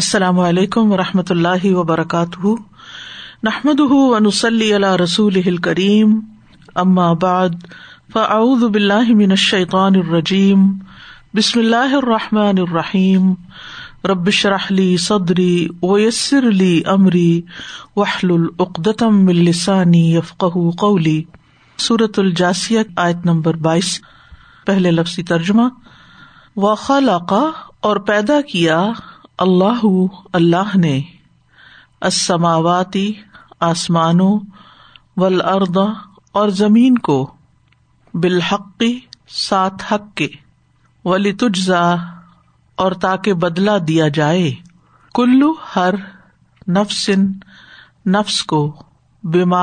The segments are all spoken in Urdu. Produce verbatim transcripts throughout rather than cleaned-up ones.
السلام علیکم ورحمۃ اللہ وبرکاتہ، نحمده ونصلی علی رسوله الکریم، اما بعد فاعوذ باللہ من الشیطان الرجیم، بسم اللہ الرحمن الرحیم، رب اشرح لی صدری ویسر لی امری واحلل عقدۃ من لسانی یفقہوا قولی۔ سورۃ الجاثیہ آیت نمبر بائیس۔ پہلے لفظی ترجمہ، وخلق اور پیدا کیا اللہ اللہ نے، السماواتی آسمانوں، والارض اور زمین کو، بالحق ساتھ حق کے، ولتجزا اور تاکہ بدلہ دیا جائے، کلو ہر نفس نفس کو، بما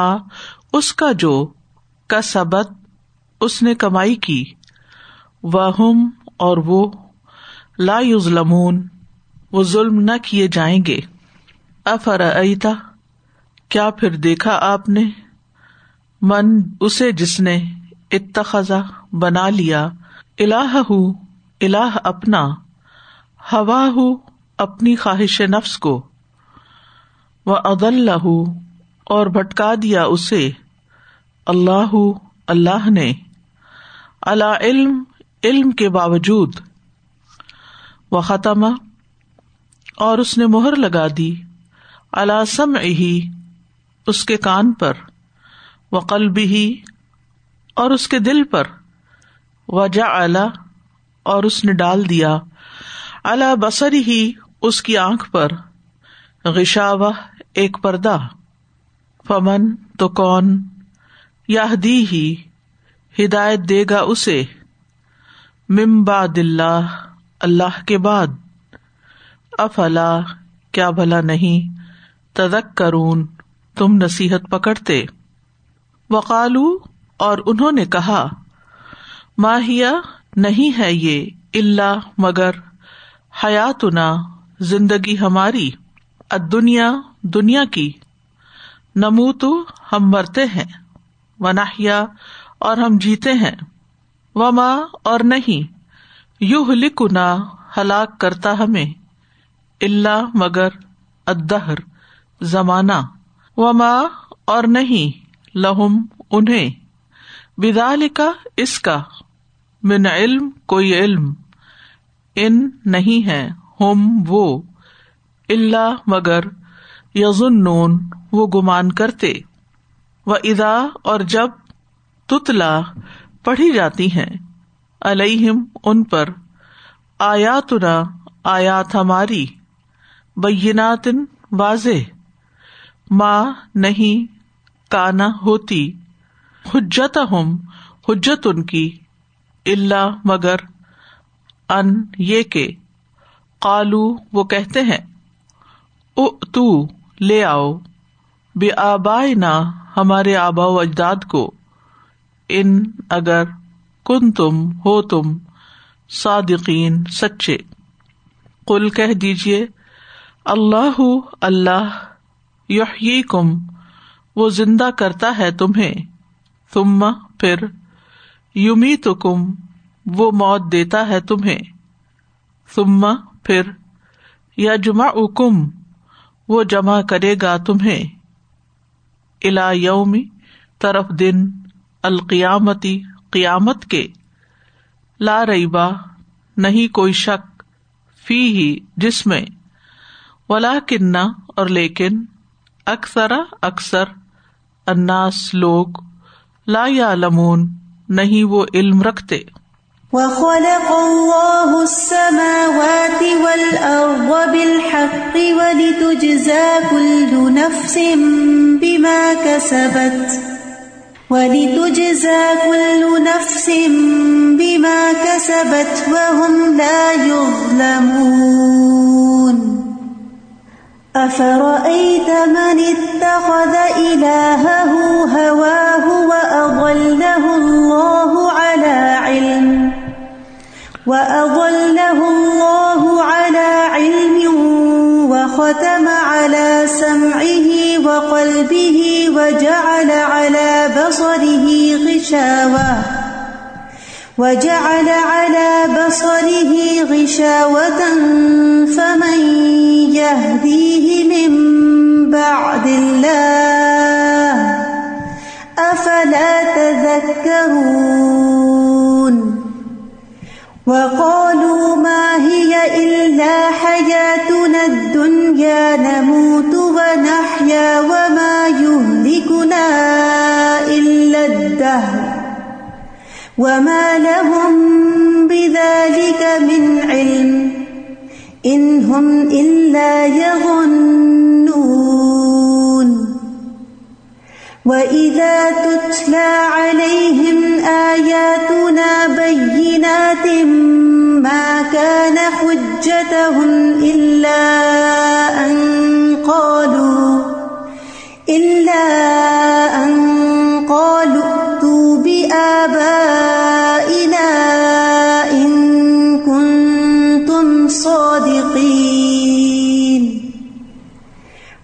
اس کا جو، کسبت اس نے کمائی کی، وہم اور وہ، لا یظلمون وہ ظلم نہ کیے جائیں گے۔ افرأیت کیا پھر دیکھا آپ نے، من اسے جس نے، اتخذ بنا لیا، الہہ الہ اپنا، ہواہ اپنی خواہش نفس کو، واضلہ اور بھٹکا دیا اسے، اللہ اللہ نے، علی علم علم کے باوجود، وختم اور اس نے مہر لگا دی، علی سمعہ اس کے کان پر، وقلبہ اور اس کے دل پر، وجعل اور اس نے ڈال دیا، علی بصرہ اس کی آنکھ پر، غشاوہ ایک پردہ، فمن تو کون، یہدیہ ہدایت دے گا اسے، من بعد اللہ اللہ کے بعد، افلا کیا بھلا نہیں، تذکرون تم نصیحت پکڑتے، وقالو اور انہوں نے کہا، ما ہی نہیں ہے یہ، الا مگر، حیاتنا زندگی ہماری، الدنیا دنیا کی، نموت ہم مرتے ہیں، ونحیا اور ہم جیتے ہیں، وما اور نہیں، یہلکنا ہلاک کرتا ہمیں، الا مگر، الدہر زمانہ، وما اور نہیں، لہم انہیں، بذالک اس کا، من علم کوئی علم، ان نہیں ہے، ہم وہ، الا مگر، یظنون وہ گمان کرتے، واذا اور جب، تتلا پڑھی جاتی ہیں، علیہم ان پر، آیاتنا آیات ہماری، بینات واضح، ما نہیں، کانا ہوتی، حجتہم حجت ان کی، الا مگر، ان یہ کہ، قالو وہ کہتے ہیں، اتو لے آؤ، بآبائنا ہمارے آبا و اجداد کو، ان اگر، کنتم ہو تم، صادقین سچے، قل کہہ دیجیے، اللہ اللہ، یحییکم وہ زندہ کرتا ہے تمہیں، ثم پھر، یمیتکم وہ موت دیتا ہے تمہیں، ثم پھر، یجمعکم وہ جمع کرے گا تمہیں، الی یوم طرف دن، القیامتی قیامت کے، لا ریبہ نہیں کوئی شک، فیہ جس میں، ولیکن اور لیکن، اکثر اکثر، الناس لوگ، لا یعلمون نہیں وہ علم رکھتے۔ وخلق اللہ السماوات والارض بالحق ولتجزا كل نفس بما كسبت ولتجزا كل نفس بما كسبت وهم لا يظلمون۔ أفرأيت من اتخذ إلهه هواه وأضله الله على علم وأضله الله على علم وختم على سمعه وقلبه وجعل على بصره غشاوة وجعل على بصره غشاوة فمن يهديه يهديه من بعد الله أفلا تذكرون وقالوا ما هي إلا حياتنا الدنيا نموت ونحيا وما يهلكنا إلا الدهر وما لهم بذلك من علم إن هم إلا يظنون وإذا تتلى عليهم آياتنا بينات ما كان حجتهم إلا أن قالوا إلا أن قالوا ائتوا بآبائنا إن كنتم صادقين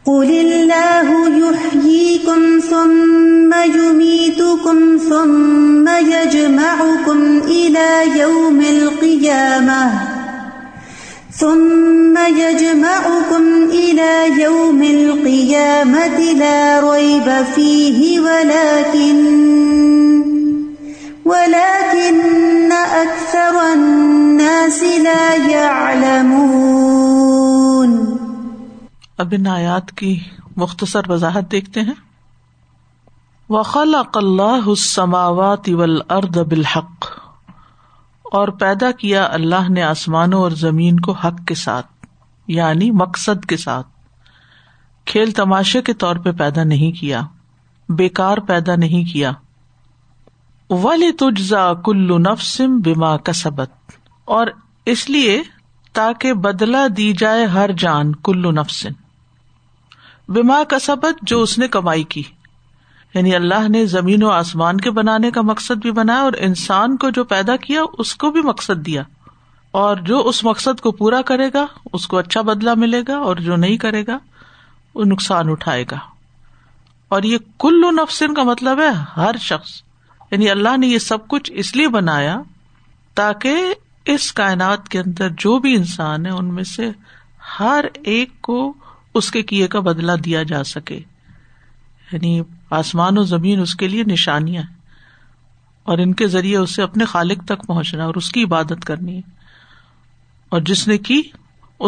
قل الله يحييكم ثم يميتكم ثم يجمعكم إلى يوم القيامة ثم يجمعكم إلى يوم القيامة لا ريب فيه ولكن ولكن أكثر الناس لا يعلمون. اب ان آیات کی مختصر وضاحت دیکھتے ہیں. وَخَلَقَ اللَّهُ السَّمَاوَاتِ وَالْأَرْضَ بِالْحَقِّ، اور پیدا کیا اللہ نے آسمانوں اور زمین کو حق کے ساتھ، یعنی مقصد کے ساتھ، کھیل تماشے کے طور پہ پیدا نہیں کیا، بیکار پیدا نہیں کیا. وَلِتُجْزَى كُلُّ نَفْسٍ بِمَا كَسَبَتْ، اور اس لیے تاکہ بدلہ دی جائے ہر جان، کُلُّ نَفْسٍ بِمَا كَسَبَتْ، جو اس نے کمائی کی. یعنی اللہ نے زمین و آسمان کے بنانے کا مقصد بھی بنایا اور انسان کو جو پیدا کیا اس کو بھی مقصد دیا، اور جو اس مقصد کو پورا کرے گا اس کو اچھا بدلہ ملے گا اور جو نہیں کرے گا وہ نقصان اٹھائے گا. اور یہ کل نفس کا مطلب ہے ہر شخص، یعنی اللہ نے یہ سب کچھ اس لیے بنایا تاکہ اس کائنات کے اندر جو بھی انسان ہے ان میں سے ہر ایک کو اس کے کیے کا بدلہ دیا جا سکے. یعنی آسمان و زمین اس کے لیے نشانیاں ہیں اور ان کے ذریعے اسے اپنے خالق تک پہنچنا اور اس کی عبادت کرنی ہے، اور جس نے کی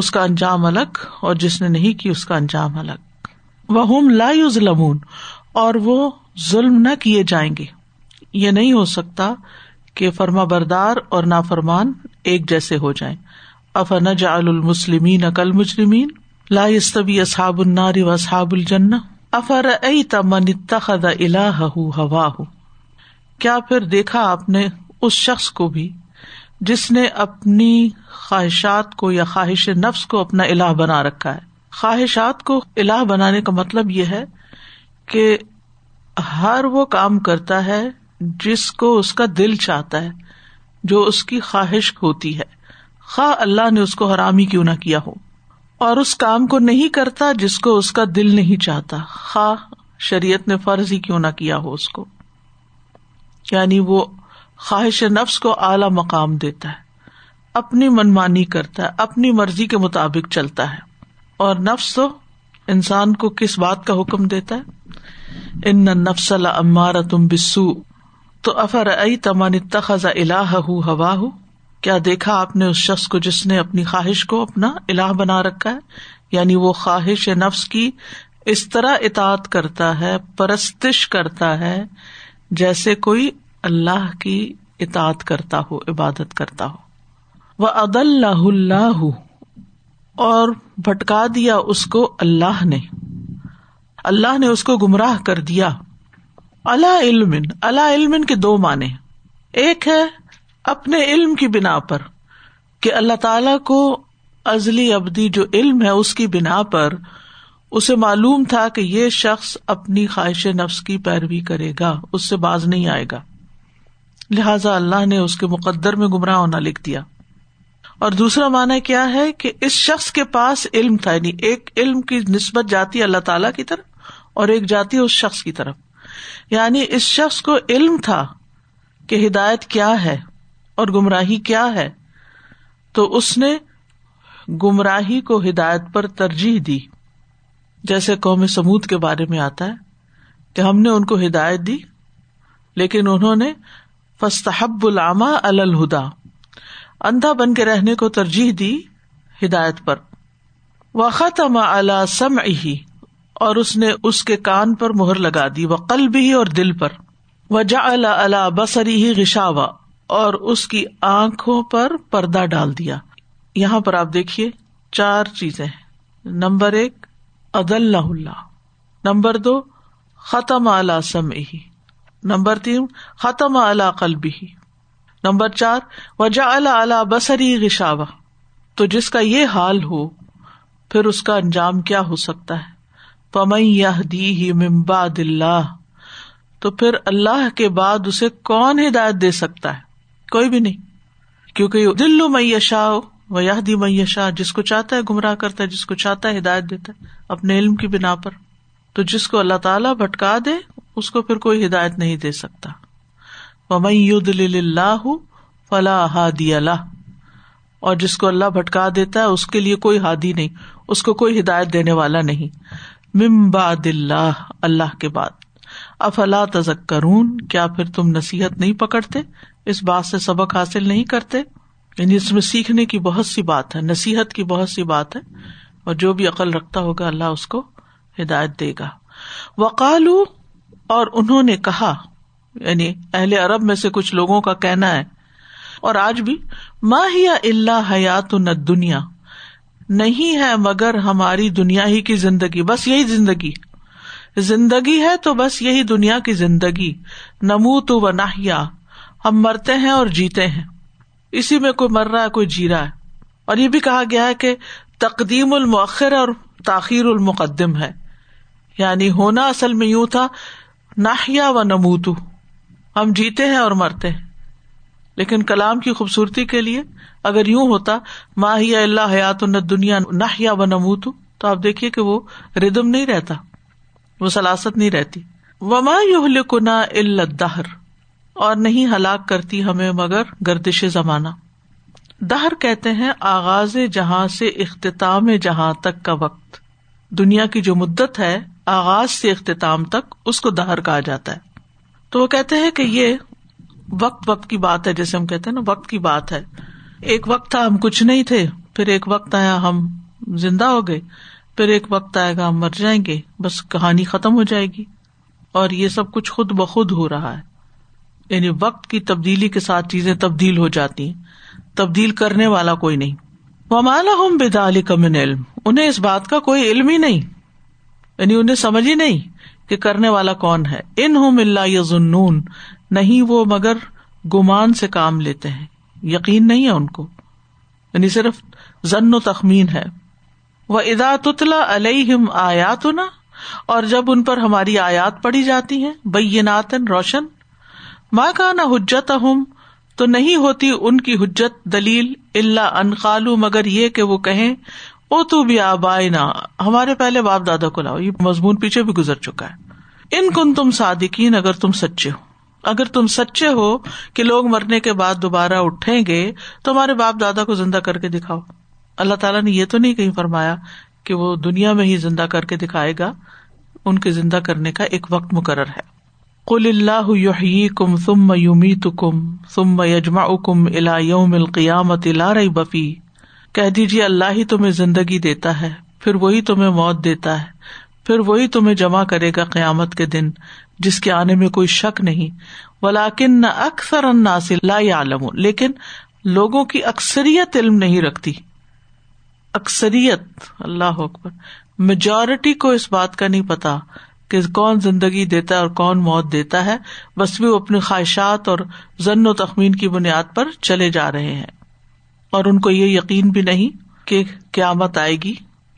اس کا انجام الگ اور جس نے نہیں کی اس کا انجام الگ. وَهُمْ لَا يُظْلَمُونَ، اور وہ ظلم نہ کیے جائیں گے. یہ نہیں ہو سکتا کہ فرما بردار اور نافرمان ایک جیسے ہو جائیں. أَفَنَجْعَلُ الْمُسْلِمِينَ كَالْمُجْرِمِينَ لَا يَسْتَوِي أَصْحَابُ النَّارِ وَأَصْحَابُ الْجَنَّةِ أَفَرَأَيْتَ مَنِ اتَّخَذَ إِلَٰهَهُ هَوَاهُ، کیا پھر دیکھا آپ نے اس شخص کو بھی جس نے اپنی خواہشات کو یا خواہش نفس کو اپنا الہ بنا رکھا ہے. خواہشات کو الہ بنانے کا مطلب یہ ہے کہ ہر وہ کام کرتا ہے جس کو اس کا دل چاہتا ہے، جو اس کی خواہش ہوتی ہے، خواہ اللہ نے اس کو حرام ہی کیوں نہ کیا ہو. اور اس کام کو نہیں کرتا جس کو اس کا دل نہیں چاہتا، خواہ شریعت نے فرض ہی کیوں نہ کیا ہو اس کو. یعنی وہ خواہش نفس کو اعلیٰ مقام دیتا ہے، اپنی منمانی کرتا ہے، اپنی مرضی کے مطابق چلتا ہے. اور نفس تو انسان کو کس بات کا حکم دیتا ہے؟ ان النفس لامارۃ بالسوء. تو افرأیت من اتخذ الہہ ہواہ، کیا دیکھا آپ نے اس شخص کو جس نے اپنی خواہش کو اپنا الہ بنا رکھا ہے. یعنی وہ خواہش نفس کی اس طرح اطاعت کرتا ہے، پرستش کرتا ہے جیسے کوئی اللہ کی اطاعت کرتا ہو، عبادت کرتا ہو. وَأَضَلَّهُ اللَّهُ، اور بھٹکا دیا اس کو اللہ نے، اللہ نے اس کو گمراہ کر دیا. عَلَى عِلْمٍ، عَلَى عِلْمٍ کے دو معنی، ایک ہے اپنے علم کی بنا پر کہ اللہ تعالیٰ کو ازلی ابدی جو علم ہے اس کی بنا پر اسے معلوم تھا کہ یہ شخص اپنی خواہش نفس کی پیروی کرے گا، اس سے باز نہیں آئے گا، لہذا اللہ نے اس کے مقدر میں گمراہ ہونا لکھ دیا. اور دوسرا معنی کیا ہے کہ اس شخص کے پاس علم تھا، یعنی ایک علم کی نسبت جاتی ہے اللہ تعالیٰ کی طرف اور ایک جاتی ہے اس شخص کی طرف. یعنی اس شخص کو علم تھا کہ ہدایت کیا ہے اور گمراہی کیا ہے، تو اس نے گمراہی کو ہدایت پر ترجیح دی، جیسے قوم سمود کے بارے میں آتا ہے کہ ہم نے ان کو ہدایت دی لیکن انہوں نے فاستحب العمی علی الہدی، اندھا بن کے رہنے کو ترجیح دی ہدایت پر۔ وختم علی سمعہ، اور اس نے اس کے کان پر مہر لگا دی، وقلبہ، اور دل پر، وجعل علی بصرہ غشاوہ، اور اس کی آنکھوں پر پردہ ڈال دیا۔ یہاں پر آپ دیکھیے چار چیزیں ہیں، نمبر ایک اضلہ اللہ، نمبر دو ختم علی سمعہ، نمبر تین ختم علی قلبہ، نمبر چار وجعل علی بصرہ غشاوہ۔ تو جس کا یہ حال ہو پھر اس کا انجام کیا ہو سکتا ہے؟ فَمَن يَهْدِيهِ مِن بَعْدِ اللَّهِ، تو پھر اللہ کے بعد اسے کون ہدایت دے سکتا ہے؟ کوئی بھی نہیں، کیونکہ يُضِلُّ مَن يَشَاءُ وَيَهْدِي مَن يَشَاءُ، جس کو چاہتا ہے گمراہ کرتا ہے، جس کو چاہتا ہے ہدایت دیتا ہے اپنے علم کی بنا پر۔ تو جس کو اللہ تعالیٰ بھٹکا دے اس کو پھر کوئی ہدایت نہیں دے سکتا۔ وَمَن يُضْلِلِ اللَّهُ فَلَا هَادِيَ لَهُ، اور جس کو اللہ بھٹکا دیتا ہے اس کے لیے کوئی ہادی نہیں، اس کو کوئی ہدایت دینے والا نہیں۔ من بعد اللہ، اللہ کے بعد۔ افلا تذکرون، کیا پھر تم نصیحت نہیں پکڑتے؟ اس بات سے سبق حاصل نہیں کرتے؟ یعنی اس میں سیکھنے کی بہت سی بات ہے، نصیحت کی بہت سی بات ہے، اور جو بھی عقل رکھتا ہوگا اللہ اس کو ہدایت دے گا۔ وقالو، اور انہوں نے کہا، یعنی اہل عرب میں سے کچھ لوگوں کا کہنا ہے اور آج بھی، ما ہی الا حیاتنا الدنیا، نہیں ہے مگر ہماری دنیا ہی کی زندگی، بس یہی زندگی زندگی ہے، تو بس یہی دنیا کی زندگی، نموت و نحیا، ہم مرتے ہیں اور جیتے ہیں، اسی میں کوئی مر رہا ہے کوئی جی رہا ہے۔ اور یہ بھی کہا گیا ہے کہ تقدیم المؤخر اور تاخیر المقدم ہے، یعنی ہونا اصل میں یوں تھا، نحیا و نموتو، ہم جیتے ہیں اور مرتے ہیں، لیکن کلام کی خوبصورتی کے لیے اگر یوں ہوتا ما ہی الا حیاتنا الدنیا نحیا و نموت، تو آپ دیکھیے کہ وہ ردم نہیں رہتا، وہ سلاست نہیں رہتی۔ وما یہلکنا الا الدہر، اور نہیں ہلاک کرتی ہمیں مگر گردش زمانہ۔ دہر کہتے ہیں آغاز جہاں سے اختتام جہاں تک کا وقت، دنیا کی جو مدت ہے آغاز سے اختتام تک، اس کو دہر کہا جاتا ہے۔ تو وہ کہتے ہیں کہ یہ وقت وقت کی بات ہے، جیسے ہم کہتے ہیں نا وقت کی بات ہے، ایک وقت تھا ہم کچھ نہیں تھے، پھر ایک وقت آیا ہم زندہ ہو گئے، پھر ایک وقت آئے گا ہم مر جائیں گے، بس کہانی ختم ہو جائے گی، اور یہ سب کچھ خود بخود ہو رہا ہے، یعنی وقت کی تبدیلی کے ساتھ چیزیں تبدیل ہو جاتی ہیں، تبدیل کرنے والا کوئی نہیں۔ وَمَا لَهُم بِذَلِكَ مِنْ عِلْمٍ، انہیں اس بات کا کوئی علم ہی نہیں، یعنی انہیں سمجھ ہی نہیں کہ کرنے والا کون ہے۔ اِنْهُمْ إِلَّا يَظُنُّونَ، نہیں وہ مگر گمان سے کام لیتے ہیں، یقین نہیں ہے ان کو، یعنی صرف ظن و تخمین ہے۔ وَإِذَا تُتْلَى عَلَيْهِمْ آیاتنا، اور جب ان پر ہماری آیات پڑھی جاتی ہیں بیناتن، روشن، مَا كَانَ حُجَّتُهُمْ، تو نہیں ہوتی ان کی حجت، دلیل، إِلَّا أَنْ قَالُوا، مگر یہ کہ وہ کہیں اُوتُوا بِآبَائِنَا، ہمارے پہلے باپ دادا کو لاؤ۔ یہ مضمون پیچھے بھی گزر چکا ہے۔ ان کنتم صادقین، اگر تم سچے ہو، اگر تم سچے ہو کہ لوگ مرنے کے بعد دوبارہ اٹھیں گے تو ہمارے باپ دادا کو زندہ کر کے دکھاؤ۔ اللہ تعالیٰ نے یہ تو نہیں کہیں فرمایا کہ وہ دنیا میں ہی زندہ کر کے دکھائے گا، ان کے زندہ کرنے کا ایک وقت مقرر ہے۔ قل اللہ یحییکم ثم یمیتکم ثم یجمعکم الی یوم القیامۃ لا ریب فیہ، کہہ دیجیے اللہ ہی تمہیں زندگی دیتا ہے، پھر وہی تمہیں موت دیتا ہے، پھر وہی تمہیں جمع کرے گا قیامت کے دن جس کے آنے میں کوئی شک نہیں۔ وَلَٰكِنَّ أَكْثَرَ النَّاسِ لَا يَعْلَمُونَ، لیکن لوگوں کی اکثریت علم نہیں رکھتی، اکثریت، اللہ اکبر، میجورٹی کو اس بات کا نہیں پتا کہ کون زندگی دیتا ہے اور کون موت دیتا ہے، بس بھی وہ اپنی خواہشات اور ظن و تخمین کی بنیاد پر چلے جا رہے ہیں، اور ان کو یہ یقین بھی نہیں کہ قیامت آئے گی،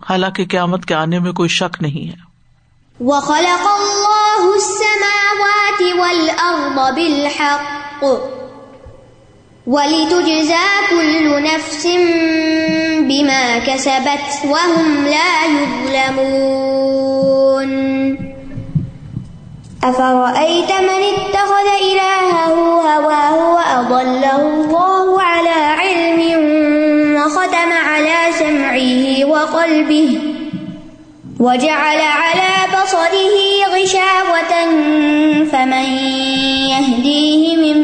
حالانکہ قیامت کے آنے میں کوئی شک نہیں ہے۔ وَخَلَقَ اللَّهُ السَّمَاوَاتِ وَالْأَرْضَ بِالْحَقِّ وَلِتُجْزَى كُلُّ نَفْسٍ بِمَا كَسَبَتْ وَهُمْ لَا يُظْلَمُونَ۔ أَفَرَأَيْتَ مَنِ اتَّخَذَ إِلَٰهَهُ هَوَاهُ وَأَضَلَّهُ اللَّهُ عَلَىٰ عِلْمٍ وَخَتَمَ عَلَىٰ سمعه وقلبه وجعل على بصره غشاوة فمن يهديه من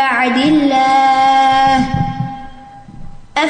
بعد الله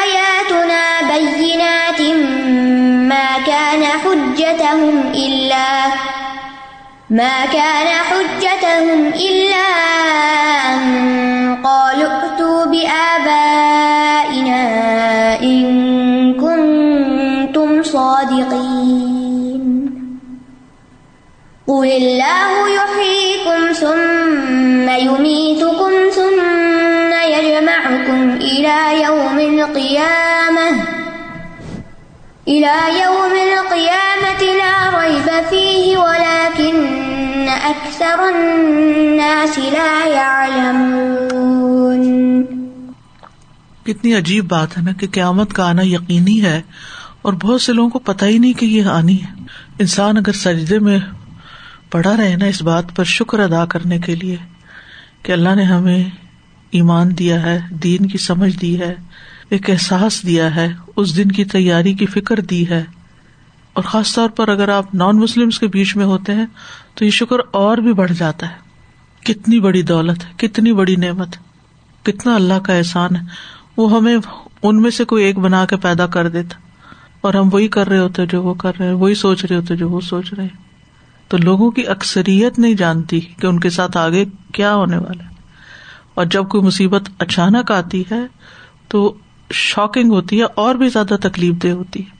آياتنا بينات ما كان حجتهم إلا ما كان حجتهم إلا أن قالوا ائتوا بآبائنا إن كنتم صادقين قل الله يحييكم ثم يميتكم ثم يجمعكم إلى يوم القيامة إلى يوم القيامة لا ريب فيه ولكن أكثر الناس لا يعلمون. کتنی عجیب بات ہے نا کہ قیامت کا آنا یقینی ہے اور بہت سے لوگوں کو پتہ ہی نہیں کہ یہ آنی ہے. انسان اگر سجدے میں پڑا رہے نا اس بات پر شکر ادا کرنے کے لیے کہ اللہ نے ہمیں ایمان دیا ہے, دین کی سمجھ دی ہے, ایک احساس دیا ہے, اس دن کی تیاری کی فکر دی ہے, اور خاص طور پر اگر آپ نان مسلمس کے بیچ میں ہوتے ہیں تو یہ شکر اور بھی بڑھ جاتا ہے. کتنی بڑی دولت ہے, کتنی بڑی نعمت, کتنا اللہ کا احسان ہے. وہ ہمیں ان میں سے کوئی ایک بنا کے پیدا کر دیتا اور ہم وہی کر رہے ہوتے جو وہ کر رہے ہیں, وہی سوچ رہے ہوتے جو وہ سوچ رہے ہیں. تو لوگوں کی اکثریت نہیں جانتی کہ ان کے ساتھ آگے کیا ہونے والا ہے. اور جب کوئی مصیبت اچانک آتی ہے تو شاکنگ ہوتی ہے اور بھی زیادہ تکلیف دہ ہوتی ہے.